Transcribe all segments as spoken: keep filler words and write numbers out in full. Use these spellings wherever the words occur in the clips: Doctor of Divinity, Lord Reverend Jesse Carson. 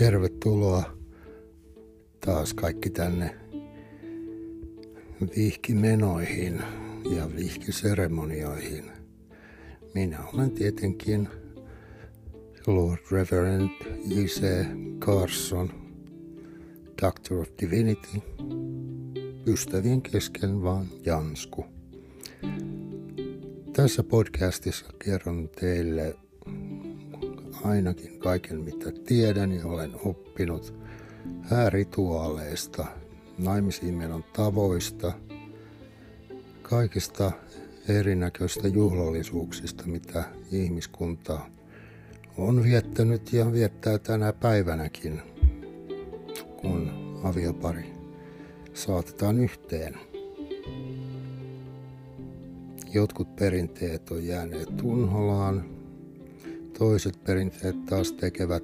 Tervetuloa taas kaikki tänne vihkimenoihin ja vihkiseremonioihin. Minä olen tietenkin Lord Reverend Jesse Carson, Doctor of Divinity, ystävien kesken vaan Jansku. Tässä podcastissa kerron teille ainakin kaiken, mitä tiedän ja olen oppinut häärituaaleista, naimisiin menon tavoista, kaikista erinäköistä juhlallisuuksista, mitä ihmiskunta on viettänyt ja viettää tänä päivänäkin, kun aviopari saatetaan yhteen. Jotkut perinteet on jääneet unholaan. Toiset perinteet taas tekevät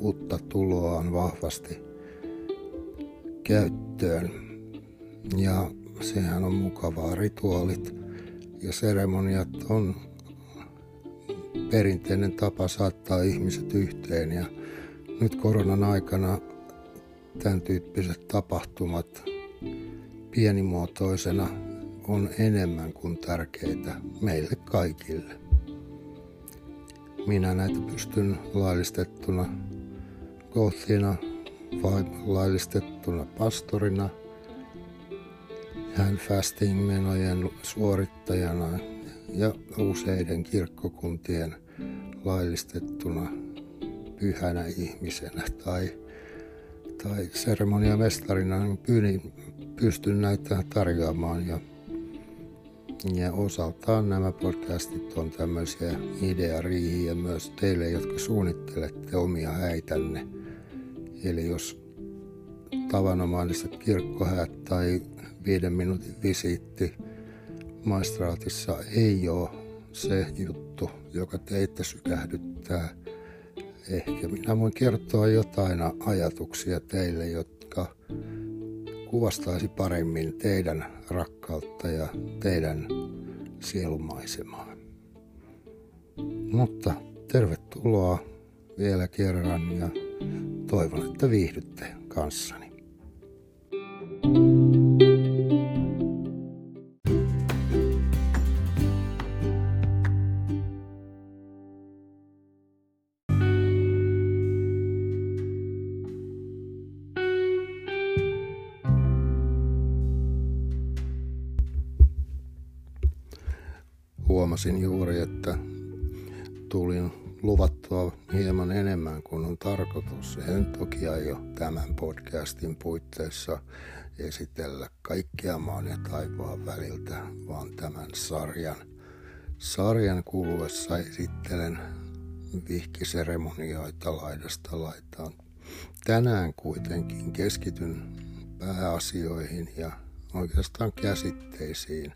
uutta tuloaan vahvasti käyttöön. Ja sehän on mukavaa. Rituaalit ja seremoniat on perinteinen tapa saattaa ihmiset yhteen. Ja nyt koronan aikana tämän tyyppiset tapahtumat pienimuotoisena on enemmän kuin tärkeitä meille kaikille. Minä näitä pystyn laillistettuna gothina vai laillistettuna pastorina, fasting-menojen suorittajana ja useiden kirkkokuntien laillistettuna pyhänä ihmisenä tai, tai seremoniamestarina niin pystyn näitä tarjoamaan ja Ja osaltaan nämä podcastit on tämmöisiä ideariihiä myös teille, jotka suunnittelette omia häitänne. Eli jos tavanomaiset kirkkohäät tai viiden minuutin visiitti maistraatissa ei ole se juttu, joka teitä sykähdyttää. Ehkä minä voin kertoa jotain ajatuksia teille, jotka kuvastaisi paremmin teidän rakkautta ja teidän sielumaisemaa. Mutta tervetuloa vielä kerran ja toivon, että viihdytte kanssani. Huomasin juuri, että tulin luvattua hieman enemmän kuin on tarkoitus. En toki aio tämän podcastin puitteissa esitellä kaikkia maan ja taivaan väliltä, vaan tämän sarjan. Sarjan kuluessa esittelen vihkiseremonioita laidasta laitaan. Tänään kuitenkin keskityn pääasioihin ja oikeastaan käsitteisiin.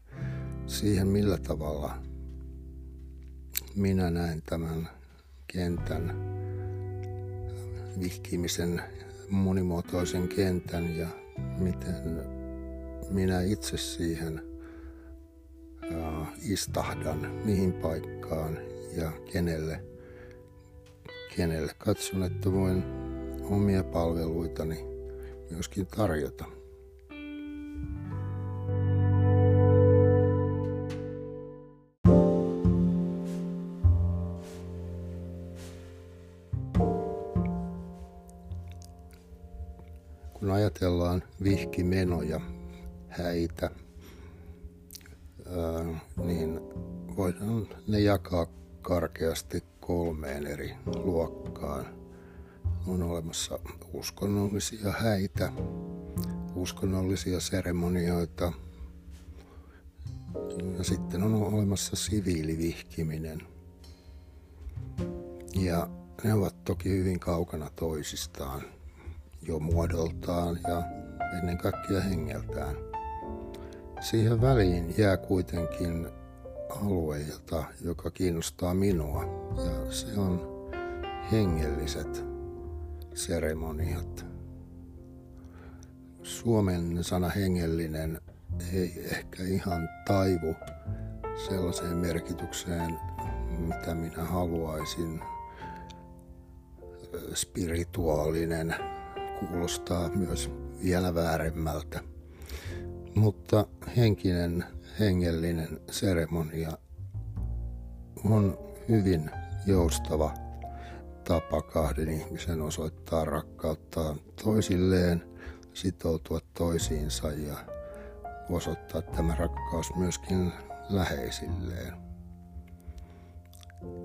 Siihen, millä tavalla minä näen tämän kentän, vihkimisen monimuotoisen kentän ja miten minä itse siihen äh, istahdan, mihin paikkaan ja kenelle, kenelle katson, että voin omia palveluitani myöskin tarjota. Kun ajatellaan vihkimenoja, häitä, ää, niin voidaan ne jakaa karkeasti kolmeen eri luokkaan. On olemassa uskonnollisia häitä, uskonnollisia seremonioita ja sitten on olemassa siviilivihkiminen. Ja ne ovat toki hyvin kaukana toisistaan. Jo muodoltaan ja ennen kaikkea hengeltään. Siihen väliin jää kuitenkin alueelta, joka kiinnostaa minua, ja se on hengelliset seremoniat. Suomen sana hengellinen ei ehkä ihan taivu sellaiseen merkitykseen, mitä minä haluaisin spirituaalinen kuulostaa myös vielä vääremmältä, mutta henkinen, hengellinen seremonia on hyvin joustava tapa kahden ihmisen osoittaa rakkautta toisilleen, sitoutua toisiinsa ja osoittaa tämä rakkaus myöskin läheisilleen.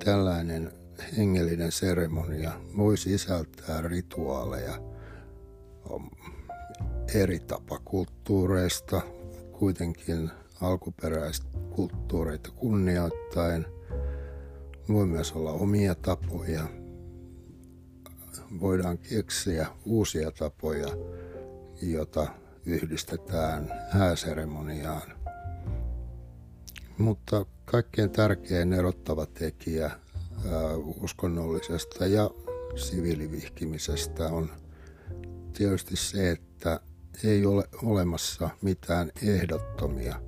Tällainen hengellinen seremonia voi sisältää rituaaleja eri tapakulttuureista, kuitenkin alkuperäiskulttuureita kunnioittaen. Voi myös olla omia tapoja. Voidaan keksiä uusia tapoja, joita yhdistetään hääseremoniaan. Mutta kaikkein tärkein erottava tekijä ää, uskonnollisesta ja siviilivihkimisestä on tietysti se, että ei ole olemassa mitään ehdottomia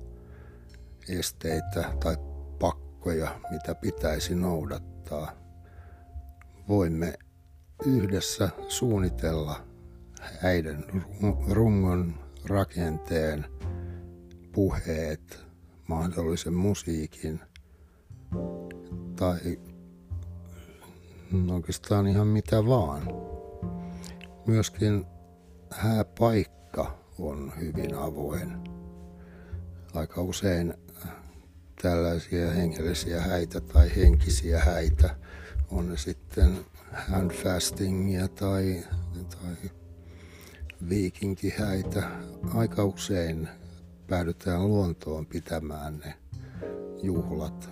esteitä tai pakkoja, mitä pitäisi noudattaa. Voimme yhdessä suunnitella häiden rungon rakenteen, puheet, mahdollisen musiikin tai oikeastaan ihan mitä vaan. Myöskin hääpaikka on hyvin avoin. Aika usein tällaisia hengellisiä häitä tai henkisiä häitä on ne sitten handfastingia tai, tai viikinkihäitä. Aika usein päädytään luontoon pitämään ne juhlat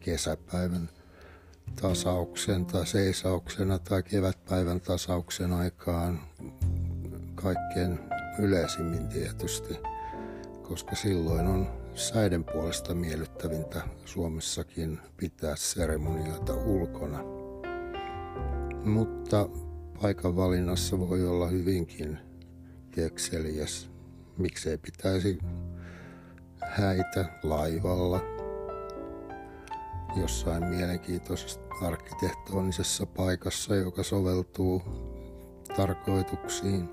kesäpäivän tasauksen tai seisauksena tai kevätpäivän tasauksen aikaan kaikkein yleisimmin tietysti, koska silloin on säiden puolesta miellyttävintä Suomessakin pitää seremonioita ulkona. Mutta paikan valinnassa voi olla hyvinkin kekseliäs. Miksei pitäisi häitä laivalla jossain mielenkiintoisessa arkkitehtonisessa paikassa, joka soveltuu tarkoituksiin.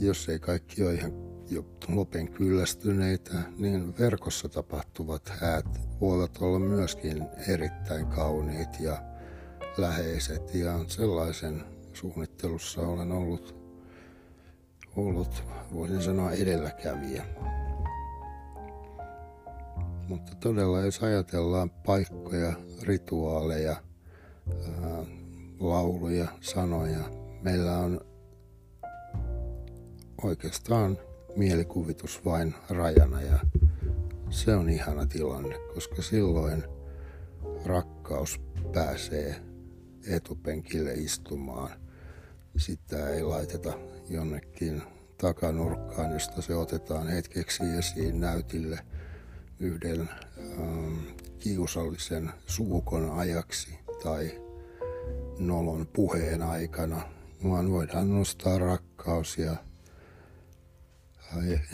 Jos ei kaikki ole ihan jo lopen kyllästyneitä, niin verkossa tapahtuvat häät voivat olla myöskin erittäin kauniit ja läheiset. Ja sellaisen suunnittelussa olen ollut Ollut, voisin sanoa, edelläkävijä. Mutta todella, jos ajatellaan paikkoja, rituaaleja, ää, lauluja, sanoja, meillä on oikeastaan mielikuvitus vain rajana, ja se on ihana tilanne, koska silloin rakkaus pääsee etupenkille istumaan. Sitä ei laiteta jonnekin takanurkkaan, josta se otetaan hetkeksi esiin näytille yhden ähm, kiusallisen suukon ajaksi tai nolon puheen aikana, vaan voidaan nostaa rakkaus ja äh,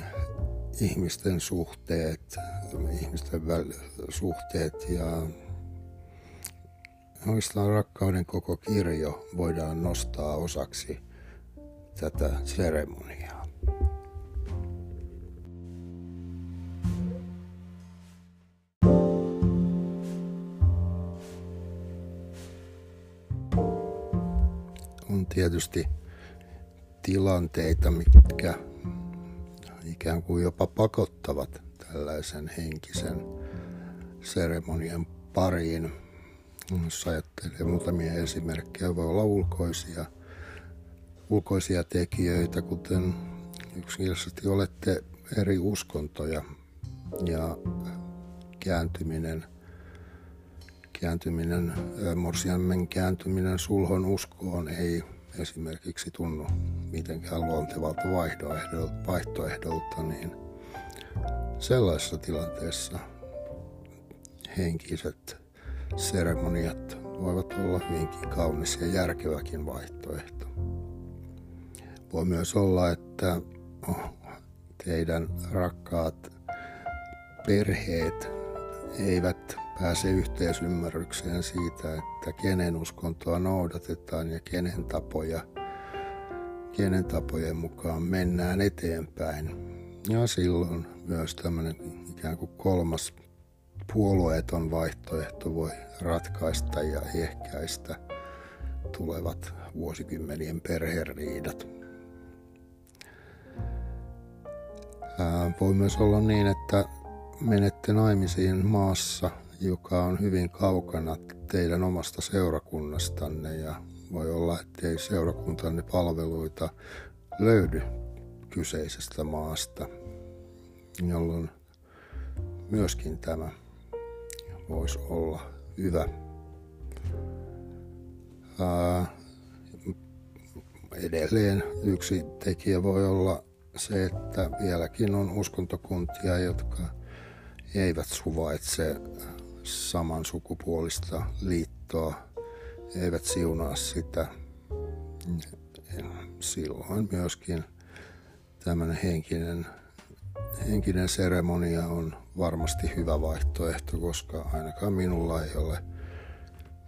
ihmisten suhteet, ihmisten väl- suhteet ja oikeastaan rakkauden koko kirjo voidaan nostaa osaksi tätä seremoniaa. On tietysti tilanteita, mitkä ikään kuin jopa pakottavat tällaisen henkisen seremonian pariin. Jos ajattelee muutamia esimerkkejä, voi olla ulkoisia, ulkoisia tekijöitä, kuten yksinkertaisesti olette eri uskontoja ja kääntyminen, kääntyminen morsiammen kääntyminen sulhon uskoon ei esimerkiksi tunnu mitenkään luontevalta vaihtoehdolta, niin sellaisessa tilanteessa henkiset seremoniat voivat olla hyvinkin kaunis ja järkeväkin vaihtoehto. Voi myös olla, että teidän rakkaat perheet eivät pääse yhteisymmärrykseen siitä, että kenen uskontoa noudatetaan ja kenen tapoja, kenen tapojen mukaan mennään eteenpäin. Ja silloin myös tämmöinen ikään kuin kolmas puolueeton vaihtoehto voi ratkaista ja ehkäistä tulevat vuosikymmenien perheriidat. Ää, voi myös olla niin, että menette naimisiin maassa, joka on hyvin kaukana teidän omasta seurakunnastanne, ja voi olla, ettei seurakuntanne palveluita löydy kyseisestä maasta, jolloin myöskin tämä voisi olla hyvä. Ää, edelleen yksi tekijä voi olla se, että vieläkin on uskontokuntia, jotka eivät suvaitse samansukupuolista liittoa, eivät siunaa sitä. Silloin myöskin tämmöinen henkinen, henkinen seremonia on varmasti hyvä vaihtoehto, koska ainakaan minulla ei ole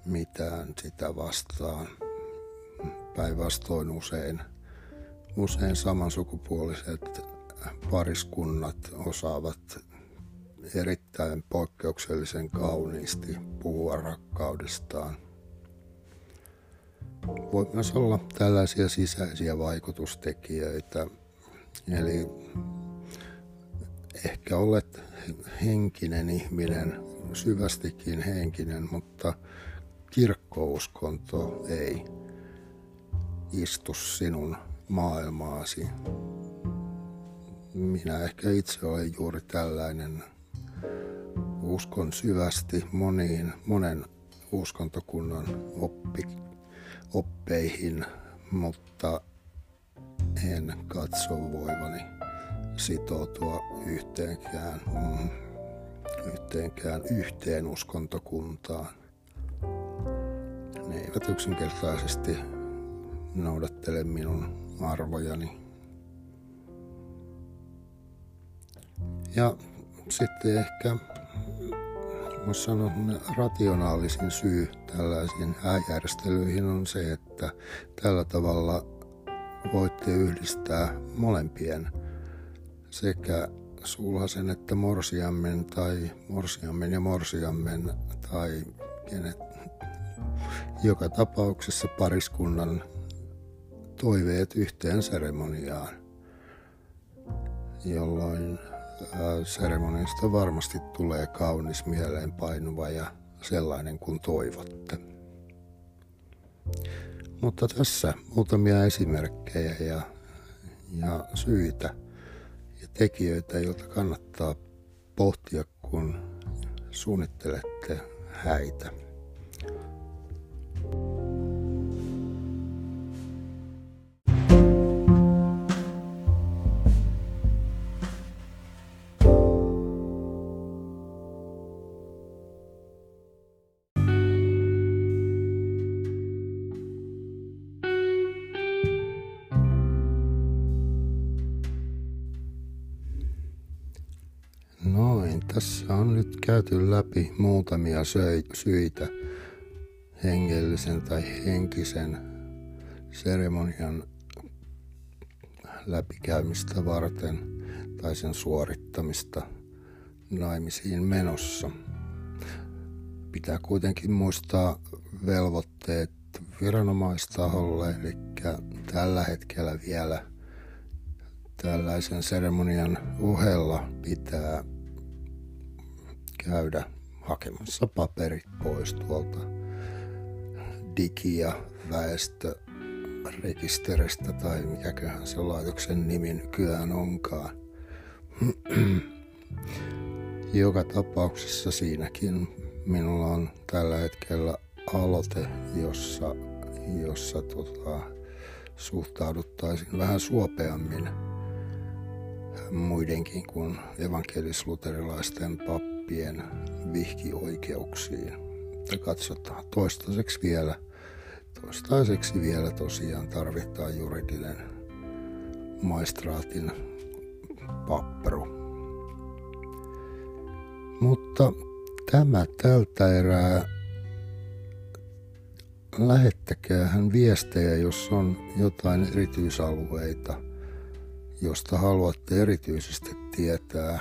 mitään sitä vastaan. Päinvastoin usein, usein samansukupuoliset pariskunnat osaavat erittäin poikkeuksellisen kauniisti puhua rakkaudestaan. Voi myös olla tällaisia sisäisiä vaikutustekijöitä, eli ehkä olet henkinen ihminen, syvästikin henkinen, mutta kirkkouskonto ei istu sinun maailmaasi. Minä ehkä itse olen juuri tällainen. Uskon syvästi moniin, monen uskontokunnan oppi, oppeihin, mutta en katso voivani sitoutua yhteenkään, yhteenkään yhteen uskontokuntaan. Ne eivät yksinkertaisesti noudattele minun arvojani. Ja sitten ehkä voisi sanoa, rationaalisin syy tällaisiin hääjärjestelyihin on se, että tällä tavalla voitte yhdistää molempien sekä sulhasen että morsiammen tai morsiammen ja morsiammen tai kenet, joka tapauksessa pariskunnan toiveet yhteen seremoniaan, jolloin seremoniasta varmasti tulee kaunis, mieleenpainuva ja sellainen kuin toivotte. Mutta tässä muutamia esimerkkejä ja, ja syitä ja tekijöitä, joita kannattaa pohtia, kun suunnittelette häitä. Tässä on nyt käyty läpi muutamia syitä hengellisen tai henkisen seremonian läpikäymistä varten tai sen suorittamista naimisiin menossa. Pitää kuitenkin muistaa velvoitteet viranomaistaholle, eli tällä hetkellä vielä tällaisen seremonian ohella pitää käydä hakemassa paperit pois tuolta Digi- ja väestörekisteristä tai mikäköhän se laitoksen nimi nykyään onkaan. Joka tapauksessa siinäkin minulla on tällä hetkellä aloite, jossa, jossa tota, suhtauduttaisiin vähän suopeammin muidenkin kuin evankelis-luterilaisten paperit vihkioikeuksiin. Katsotaan toistaiseksi vielä. Toistaiseksi vielä tosiaan tarvitaan juridinen maistraatin papperu. Mutta tämä tältä erää. Lähettäkäähän viestejä, jos on jotain erityisalueita, josta haluatte erityisesti tietää.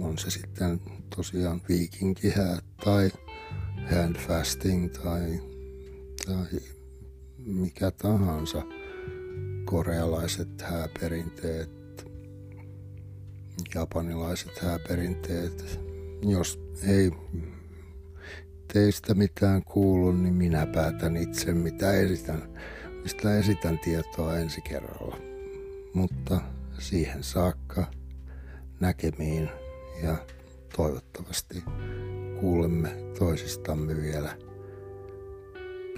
On se sitten tosiaan viikinkihäät tai handfasting tai, tai mikä tahansa, korealaiset hääperinteet, japanilaiset hääperinteet. Jos ei teistä mitään kuulu, niin minä päätän itse, mitä esitän, mistä esitän tietoa ensi kerralla. Mutta siihen saakka näkemiin ja toivottavasti kuulemme toisistamme vielä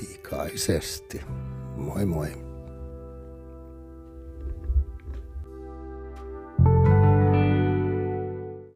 pikaisesti. Moi moi!